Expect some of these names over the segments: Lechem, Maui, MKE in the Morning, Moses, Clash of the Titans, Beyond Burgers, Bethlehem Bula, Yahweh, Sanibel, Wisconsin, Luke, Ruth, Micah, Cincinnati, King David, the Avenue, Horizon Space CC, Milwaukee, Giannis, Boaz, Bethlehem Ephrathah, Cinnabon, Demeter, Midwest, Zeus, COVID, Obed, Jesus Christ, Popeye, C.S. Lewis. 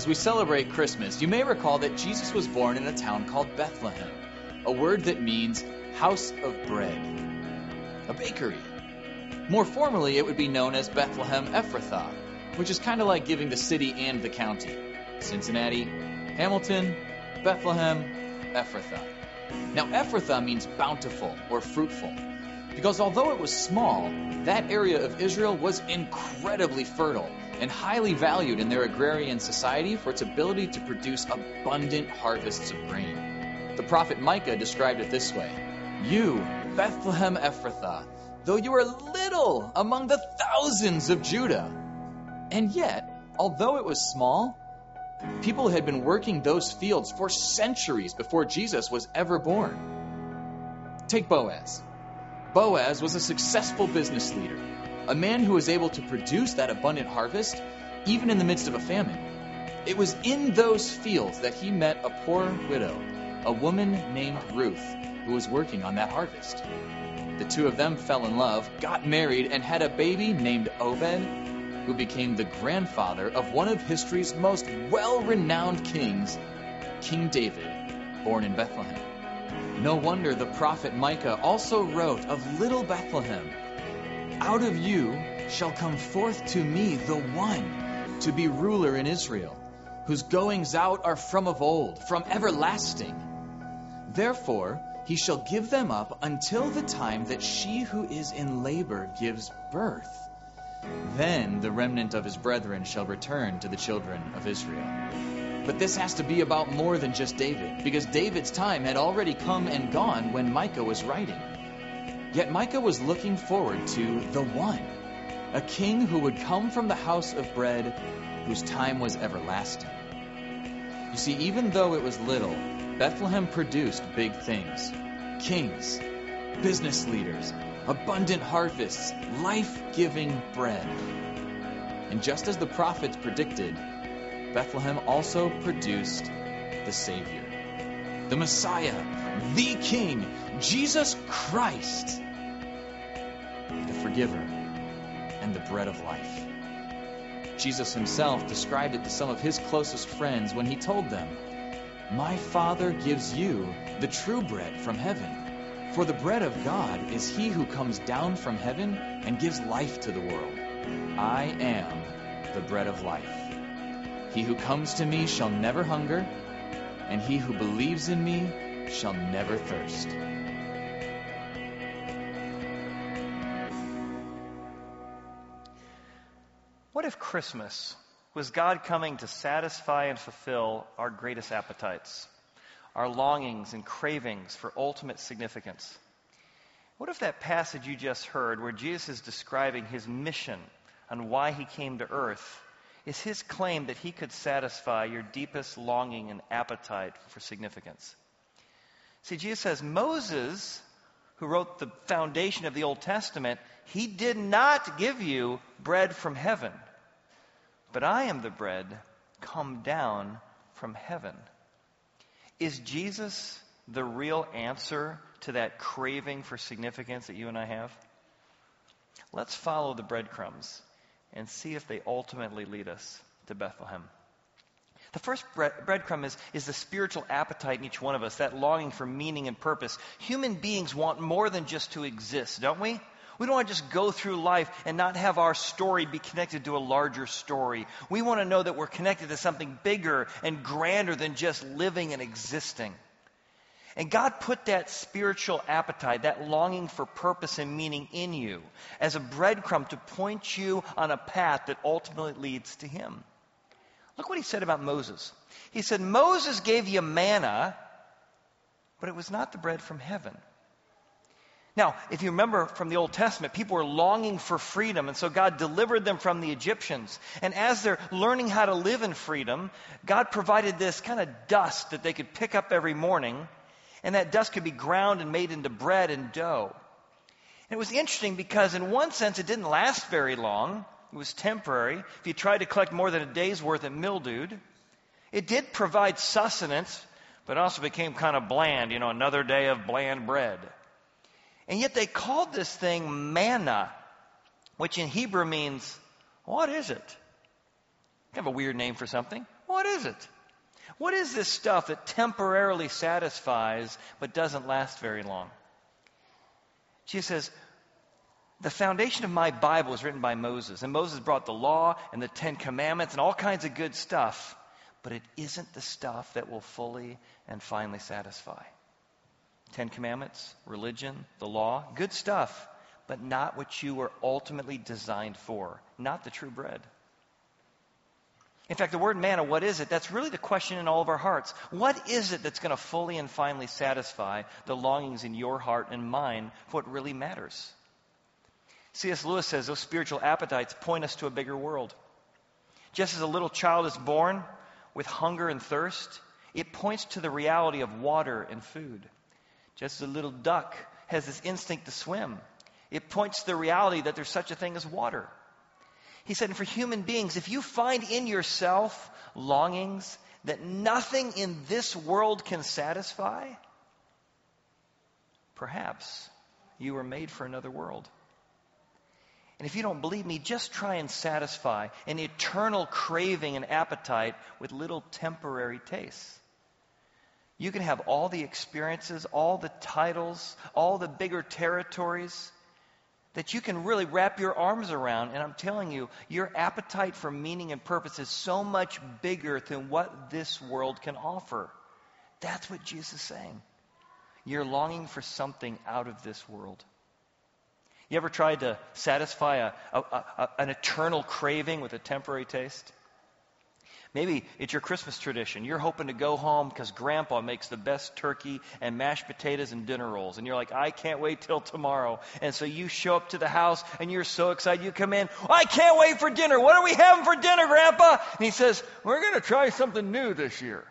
As we celebrate Christmas, you may recall that Jesus was born in a town called Bethlehem, a word that means house of bread, a bakery. More formally, it would be known as Bethlehem Ephrathah, which is kind of like giving the city and the county. Cincinnati, Hamilton, Bethlehem, Ephrathah. Now, Ephrathah means bountiful or fruitful, because although it was small, that area of Israel was incredibly fertile and highly valued in their agrarian society for its ability to produce abundant harvests of grain. The prophet Micah described it this way: "You, Bethlehem Ephrathah, though you are little among the thousands of Judah." And yet, although it was small, people had been working those fields for centuries before Jesus was ever born. Take Boaz. Boaz was a successful business leader, a man who was able to produce that abundant harvest even in the midst of a famine. It was in those fields that he met a poor widow, a woman named Ruth, who was working on that harvest. The two of them fell in love, got married, and had a baby named Obed, who became the grandfather of one of history's most well-renowned kings, King David, born in Bethlehem. No wonder the prophet Micah also wrote of little Bethlehem, "Out of you shall come forth to me the one to be ruler in Israel, whose goings out are from of old, from everlasting. Therefore he shall give them up until the time that she who is in labor gives birth. Then the remnant of his brethren shall return to the children of Israel." But this has to be about more than just David, because David's time had already come and gone when Micah was writing. Yet Micah was looking forward to the one, a king who would come from the house of bread, whose time was everlasting. You see, even though it was little, Bethlehem produced big things: kings, business leaders, abundant harvests, life-giving bread. And just as the prophets predicted, Bethlehem also produced the Savior, the Messiah, the King, Jesus Christ, the Forgiver and the Bread of Life. Jesus himself described it to some of his closest friends when he told them, "My Father gives you the true bread from heaven. For the bread of God is he who comes down from heaven and gives life to the world. I am the bread of life. He who comes to me shall never hunger, and he who believes in me shall never thirst." What if Christmas was God coming to satisfy and fulfill our greatest appetites, our longings and cravings for ultimate significance? What if that passage you just heard, where Jesus is describing his mission and why he came to earth, is his claim that he could satisfy your deepest longing and appetite for significance? See, Jesus says, Moses, who wrote the foundation of the Old Testament, he did not give you bread from heaven, but I am the bread come down from heaven. Is Jesus the real answer to that craving for significance that you and I have? Let's follow the breadcrumbs and see if they ultimately lead us to Bethlehem. The first breadcrumb is the spiritual appetite in each one of us, that longing for meaning and purpose. Human beings want more than just to exist, don't we? We don't want to just go through life and not have our story be connected to a larger story. We want to know that we're connected to something bigger and grander than just living and existing. And God put that spiritual appetite, that longing for purpose and meaning in you as a breadcrumb to point you on a path that ultimately leads to him. Look what he said about Moses. He said, "Moses gave you manna, but it was not the bread from heaven." Now, if you remember from the Old Testament, people were longing for freedom, and so God delivered them from the Egyptians. And as they're learning how to live in freedom, God provided this kind of dust that they could pick up every morning, and that dust could be ground and made into bread and dough. And it was interesting because in one sense it didn't last very long. It was temporary. If you tried to collect more than a day's worth, it mildewed. It did provide sustenance, but also became kind of bland, another day of bland bread. And yet they called this thing manna, which in Hebrew means, what is it? Kind of a weird name for something. What is it? What is this stuff that temporarily satisfies but doesn't last very long? Jesus says, the foundation of my Bible was written by Moses, and Moses brought the law and the 10 Commandments and all kinds of good stuff, but it isn't the stuff that will fully and finally satisfy. 10 Commandments, religion, the law, good stuff, but not what you were ultimately designed for, not the true bread. In fact, the word manna, what is it? That's really the question in all of our hearts. What is it that's going to fully and finally satisfy the longings in your heart and mine for what really matters? C.S. Lewis says those spiritual appetites point us to a bigger world. Just as a little child is born with hunger and thirst, it points to the reality of water and food. Just as a little duck has this instinct to swim, it points to the reality that there's such a thing as water. He said, and for human beings, if you find in yourself longings that nothing in this world can satisfy, perhaps you were made for another world. And if you don't believe me, just try and satisfy an eternal craving and appetite with little temporary tastes. You can have all the experiences, all the titles, all the bigger territories that you can really wrap your arms around. And I'm telling you, your appetite for meaning and purpose is so much bigger than what this world can offer. That's what Jesus is saying. You're longing for something out of this world. You ever tried to satisfy an eternal craving with a temporary taste? Maybe it's your Christmas tradition. You're hoping to go home because Grandpa makes the best turkey and mashed potatoes and dinner rolls. And you're like, I can't wait till tomorrow. And so you show up to the house and you're so excited. You come in, I can't wait for dinner. What are we having for dinner, Grandpa? And he says, we're going to try something new this year.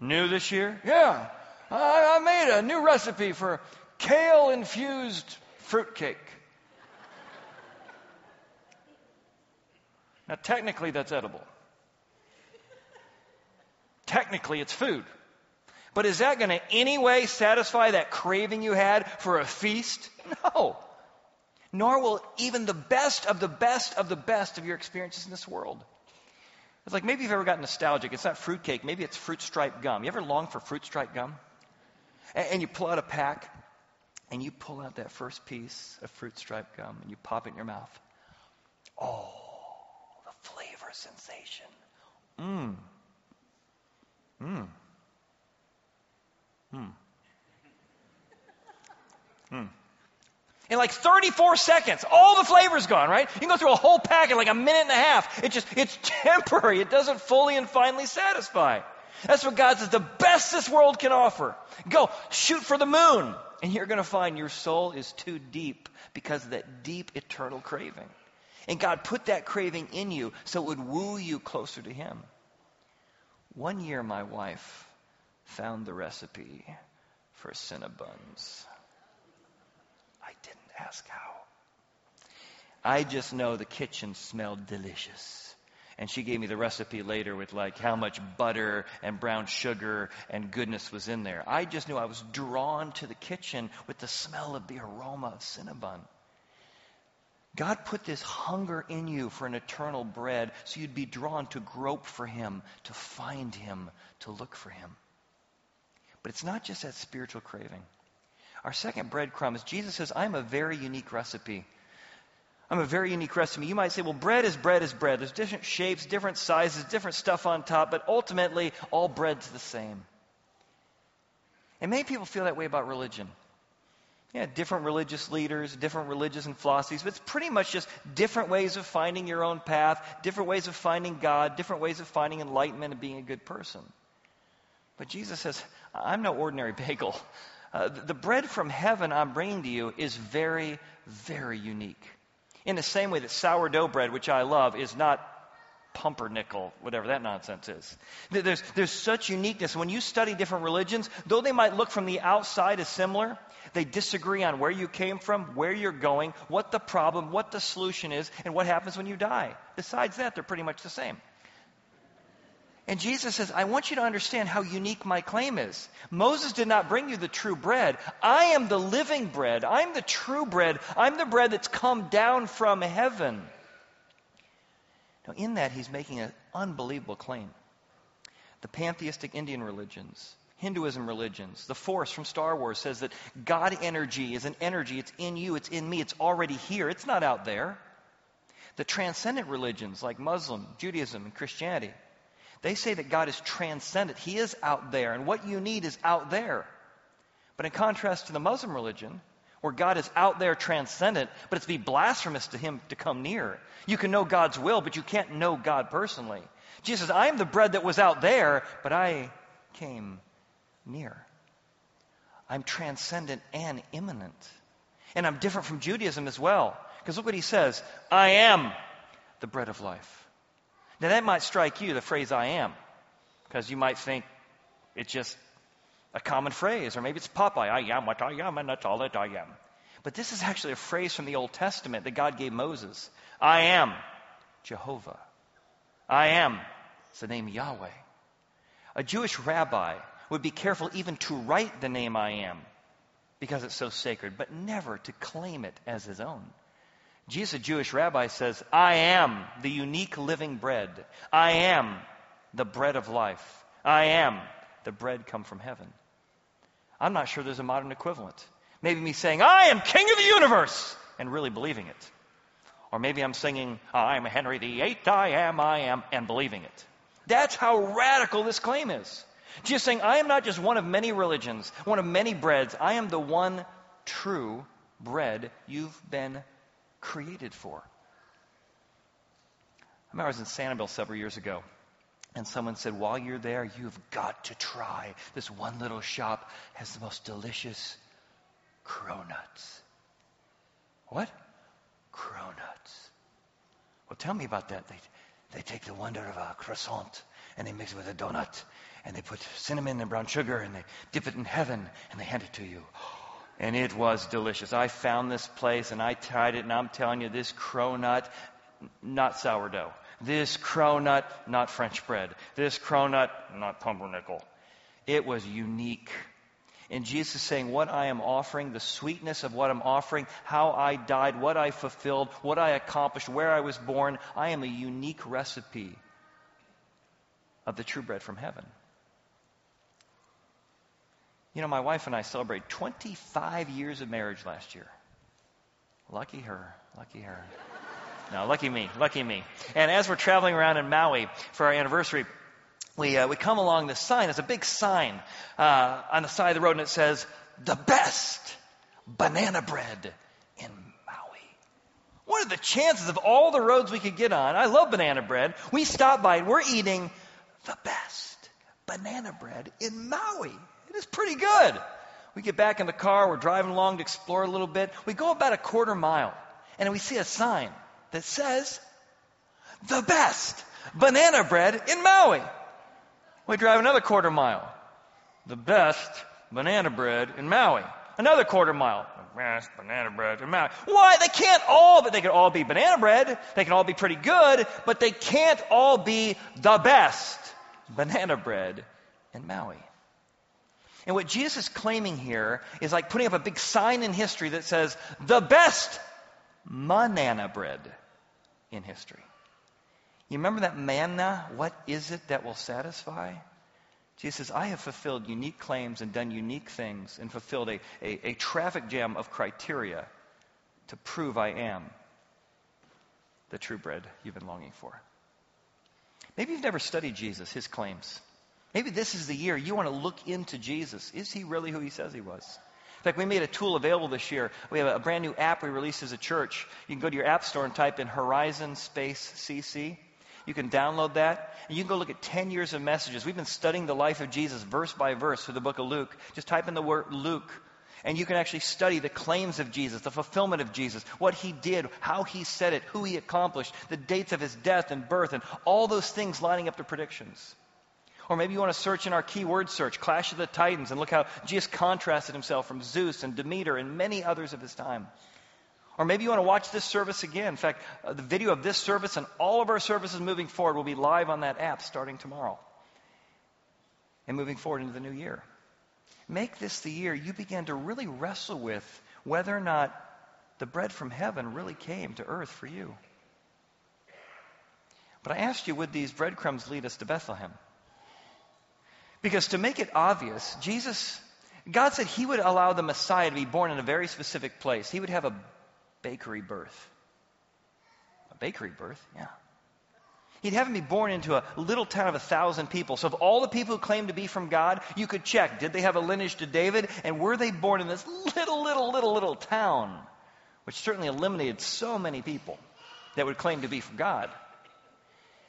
New this year? Yeah. I made a new recipe for kale-infused fruitcake. Now, technically, that's edible. Technically, it's food. But is that going to any way satisfy that craving you had for a feast? No. Nor will even the best of the best of the best of your experiences in this world. It's like maybe you've ever gotten nostalgic. It's not fruitcake. Maybe it's fruit-striped gum. You ever long for fruit-striped gum? And you pull out a pack, and you pull out that first piece of fruit-striped gum, and you pop it in your mouth. Oh. Flavor sensation. In like 34 seconds, all the flavor's gone, right? You can go through a whole pack in like a minute and a half. It's temporary. It doesn't fully and finally satisfy. That's what God says, the best this world can offer. Go, shoot for the moon. And you're going to find your soul is too deep because of that deep eternal craving. And God put that craving in you so it would woo you closer to Him. One year my wife found the recipe for Cinnabons. I didn't ask how. I just know the kitchen smelled delicious. And she gave me the recipe later with like how much butter and brown sugar and goodness was in there. I just knew I was drawn to the kitchen with the smell of the aroma of Cinnabon. God put this hunger in you for an eternal bread so you'd be drawn to grope for Him, to find Him, to look for Him. But it's not just that spiritual craving. Our second breadcrumb is Jesus says, I'm a very unique recipe. I'm a very unique recipe. You might say, well, bread is bread is bread. There's different shapes, different sizes, different stuff on top, but ultimately all bread's the same. And many people feel that way about religion. Yeah, different religious leaders, different religions and philosophies, but it's pretty much just different ways of finding your own path, different ways of finding God, different ways of finding enlightenment and being a good person. But Jesus says, I'm no ordinary bagel. The bread from heaven I'm bringing to you is very, very unique. In the same way that sourdough bread, which I love, is not pumpernickel, whatever that nonsense is. There's such uniqueness. When you study different religions, though they might look from the outside as similar, they disagree on where you came from, where you're going, what the problem, what the solution is, and what happens when you die. Besides that, they're pretty much the same. And Jesus says, I want you to understand how unique my claim is. Moses did not bring you the true bread. I am the living bread. I'm the true bread. I'm the bread that's come down from heaven. Now, in that, he's making an unbelievable claim. The pantheistic Indian religions, Hinduism religions, the Force from Star Wars says that God energy is an energy. It's in you. It's in me. It's already here. It's not out there. The transcendent religions like Muslim, Judaism, and Christianity, they say that God is transcendent. He is out there, and what you need is out there. But in contrast to the Muslim religion, where God is out there transcendent, but it'd be blasphemous to him to come near. You can know God's will, but you can't know God personally. Jesus says, I am the bread that was out there, but I came near. I'm transcendent and immanent. And I'm different from Judaism as well. Because look what he says, I am the bread of life. Now that might strike you, the phrase I am, because you might think it's just a common phrase, or maybe it's Popeye, I am what I am, and that's all that I am. But this is actually a phrase from the Old Testament that God gave Moses. I am Jehovah. I am. It's the name Yahweh. A Jewish rabbi would be careful even to write the name I am because it's so sacred, but never to claim it as his own. Jesus, a Jewish rabbi, says, I am the unique living bread. I am the bread of life. I am the bread come from heaven. I'm not sure there's a modern equivalent. Maybe me saying, I am king of the universe, and really believing it. Or maybe I'm singing, I am Henry VIII, I am, and believing it. That's how radical this claim is. Jesus saying, I am not just one of many religions, one of many breads. I am the one true bread you've been created for. I remember I was in Sanibel several years ago, and someone said, while you're there, you've got to try. This one little shop has the most delicious cronuts. What? Cronuts. Well, tell me about that. They take the wonder of a croissant, and they mix it with a donut, and they put cinnamon and brown sugar, and they dip it in heaven, and they hand it to you. And it was delicious. I found this place, and I tried it, and I'm telling you, this cronut, not sourdough. This cronut, not French bread. This cronut, not pumpernickel. It was unique. And Jesus is saying, what I am offering, the sweetness of what I'm offering, how I died, what I fulfilled, what I accomplished, where I was born, I am a unique recipe of the true bread from heaven. You know, my wife and I celebrated 25 years of marriage last year. Lucky her, lucky her. No, lucky me, lucky me. And as we're traveling around in Maui for our anniversary, we come along this sign. It's a big sign on the side of the road, and it says, the best banana bread in Maui. What are the chances of all the roads we could get on? I love banana bread. We stop by, and we're eating the best banana bread in Maui. It is pretty good. We get back in the car. We're driving along to explore a little bit. We go about a quarter mile, and we see a sign that says, the best banana bread in Maui. We drive another quarter mile. The best banana bread in Maui. Another quarter mile. The best banana bread in Maui. Why? They can't all, but they can all be banana bread. They can all be pretty good, but they can't all be the best banana bread in Maui. And what Jesus is claiming here is like putting up a big sign in history that says, the best manna bread in history. You remember that manna? What is it that will satisfy? Jesus says, I have fulfilled unique claims and done unique things and fulfilled a traffic jam of criteria to prove I am the true bread you've been longing for. Maybe you've never studied Jesus, his claims. Maybe this is the year you want to look into Jesus. Is he really who he says he was? In fact, we made a tool available this year. We have a brand new app we released as a church. You can go to your app store and type in Horizon Space CC. You can download that, and you can go look at 10 years of messages. We've been studying the life of Jesus verse by verse through the book of Luke. Just type in the word Luke, and you can actually study the claims of Jesus, the fulfillment of Jesus, what he did, how he said it, who he accomplished, the dates of his death and birth, and all those things lining up to predictions. Or maybe you want to search in our keyword search, Clash of the Titans, and look how Jesus contrasted himself from Zeus and Demeter and many others of his time. Or maybe you want to watch this service again. In fact, the video of this service and all of our services moving forward will be live on that app starting tomorrow and moving forward into the new year. Make this the year you begin to really wrestle with whether or not the bread from heaven really came to earth for you. But I asked you, would these breadcrumbs lead us to Bethlehem? Because to make it obvious, God said he would allow the Messiah to be born in a very specific place. He would have a bakery birth. A bakery birth? Yeah. He'd have him be born into a little town of 1,000 people. So of all the people who claimed to be from God, you could check. Did they have a lineage to David? And were they born in this little town? Which certainly eliminated so many people that would claim to be from God.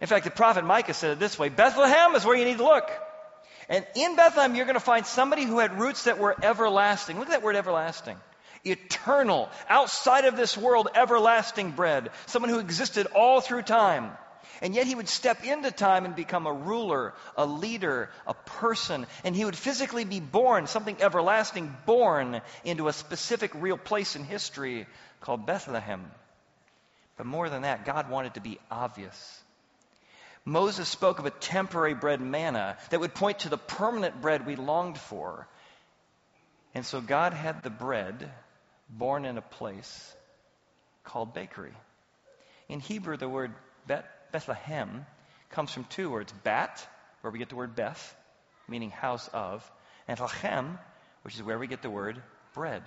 In fact, the prophet Micah said it this way: Bethlehem is where you need to look. And in Bethlehem, you're going to find somebody who had roots that were everlasting. Look at that word everlasting. Eternal, outside of this world, everlasting bread. Someone who existed all through time. And yet he would step into time and become a ruler, a leader, a person. And he would physically be born, something everlasting, born into a specific real place in history called Bethlehem. But more than that, God wanted to be obvious. Moses spoke of a temporary bread, manna, that would point to the permanent bread we longed for. And so God had the bread born in a place called bakery. In Hebrew, the word Bethlehem comes from two words: bat, where we get the word Beth, meaning house of, and Lechem, which is where we get the word bread.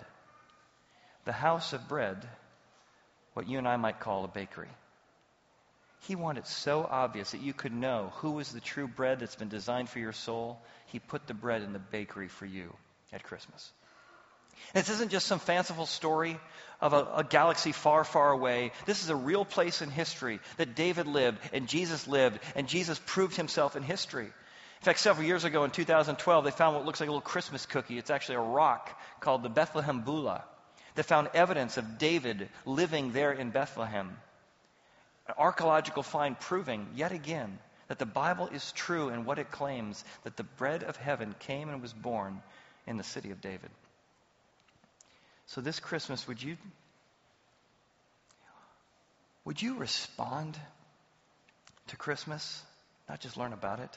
The house of bread, what you and I might call a bakery. He wanted it so obvious that you could know who was the true bread that's been designed for your soul. He put the bread in the bakery for you at Christmas. And this isn't just some fanciful story of a galaxy far, far away. This is a real place in history that David lived, and Jesus proved himself in history. In fact, several years ago in 2012, they found what looks like a little Christmas cookie. It's actually a rock called the Bethlehem Bula that found evidence of David living there in Bethlehem. An archaeological find proving, yet again, that the Bible is true in what it claims, that the bread of heaven came and was born in the city of David. So this Christmas, would you respond to Christmas, not just learn about it?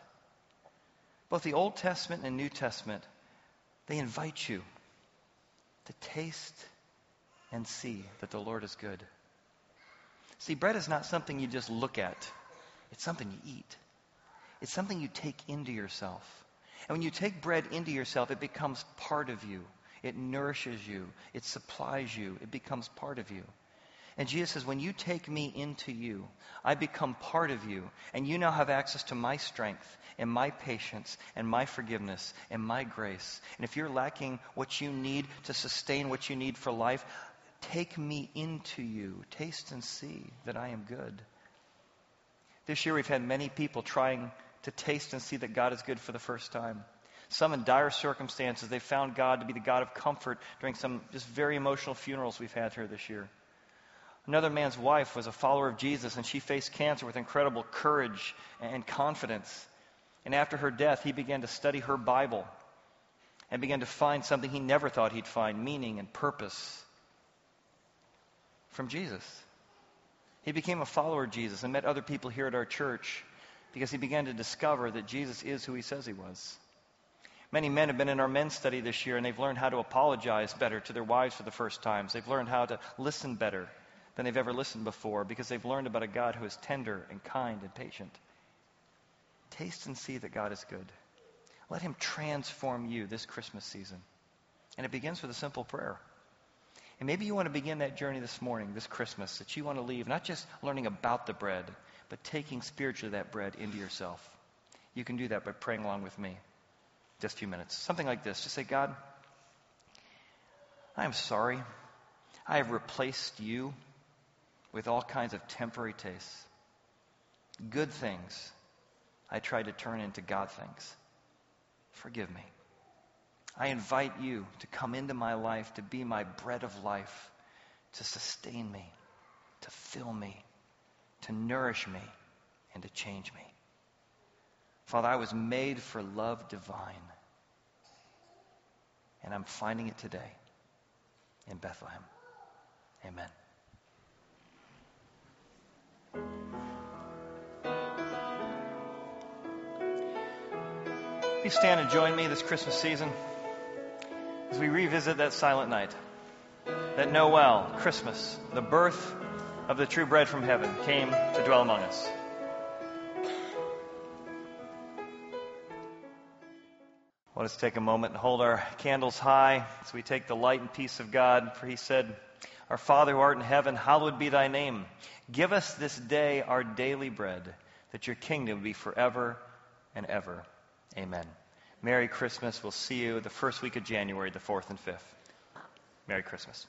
Both the Old Testament and New Testament, they invite you to taste and see that the Lord is good. See, bread is not something you just look at. It's something you eat. It's something you take into yourself. And when you take bread into yourself, it becomes part of you. It nourishes you. It supplies you. It becomes part of you. And Jesus says, when you take me into you, I become part of you. And you now have access to my strength and my patience and my forgiveness and my grace. And if you're lacking what you need to sustain what you need for life, take me into you. Taste and see that I am good. This year we've had many people trying to taste and see that God is good for the first time. Some in dire circumstances, they found God to be the God of comfort during some just very emotional funerals we've had here this year. Another man's wife was a follower of Jesus, and she faced cancer with incredible courage and confidence. And after her death, he began to study her Bible and began to find something he never thought he'd find, meaning and purpose. From Jesus. He became a follower of Jesus and met other people here at our church because he began to discover that Jesus is who he says he was. Many men have been in our men's study this year, and they've learned how to apologize better to their wives for the first time. They've learned how to listen better than they've ever listened before because they've learned about a God who is tender and kind and patient. Taste and see that God is good. Let him transform you this Christmas season. And it begins with a simple prayer. And maybe you want to begin that journey this morning, this Christmas, that you want to leave, not just learning about the bread, but taking spiritually that bread into yourself. You can do that by praying along with me. Just a few minutes. Something like this. Just say, God, I am sorry. I have replaced you with all kinds of temporary tastes. Good things I tried to turn into God things. Forgive me. I invite you to come into my life, to be my bread of life, to sustain me, to fill me, to nourish me, and to change me. Father, I was made for love divine, and I'm finding it today in Bethlehem. Amen. Please stand and join me this Christmas season. As we revisit that silent night, that Noel, Christmas, the birth of the true bread from heaven came to dwell among us. Let us take a moment and hold our candles high as we take the light and peace of God. For he said, Our Father who art in heaven, hallowed be thy name. Give us this day our daily bread, that your kingdom be forever and ever. Amen. Merry Christmas. We'll see you the first week of January, the 4th and 5th. Merry Christmas.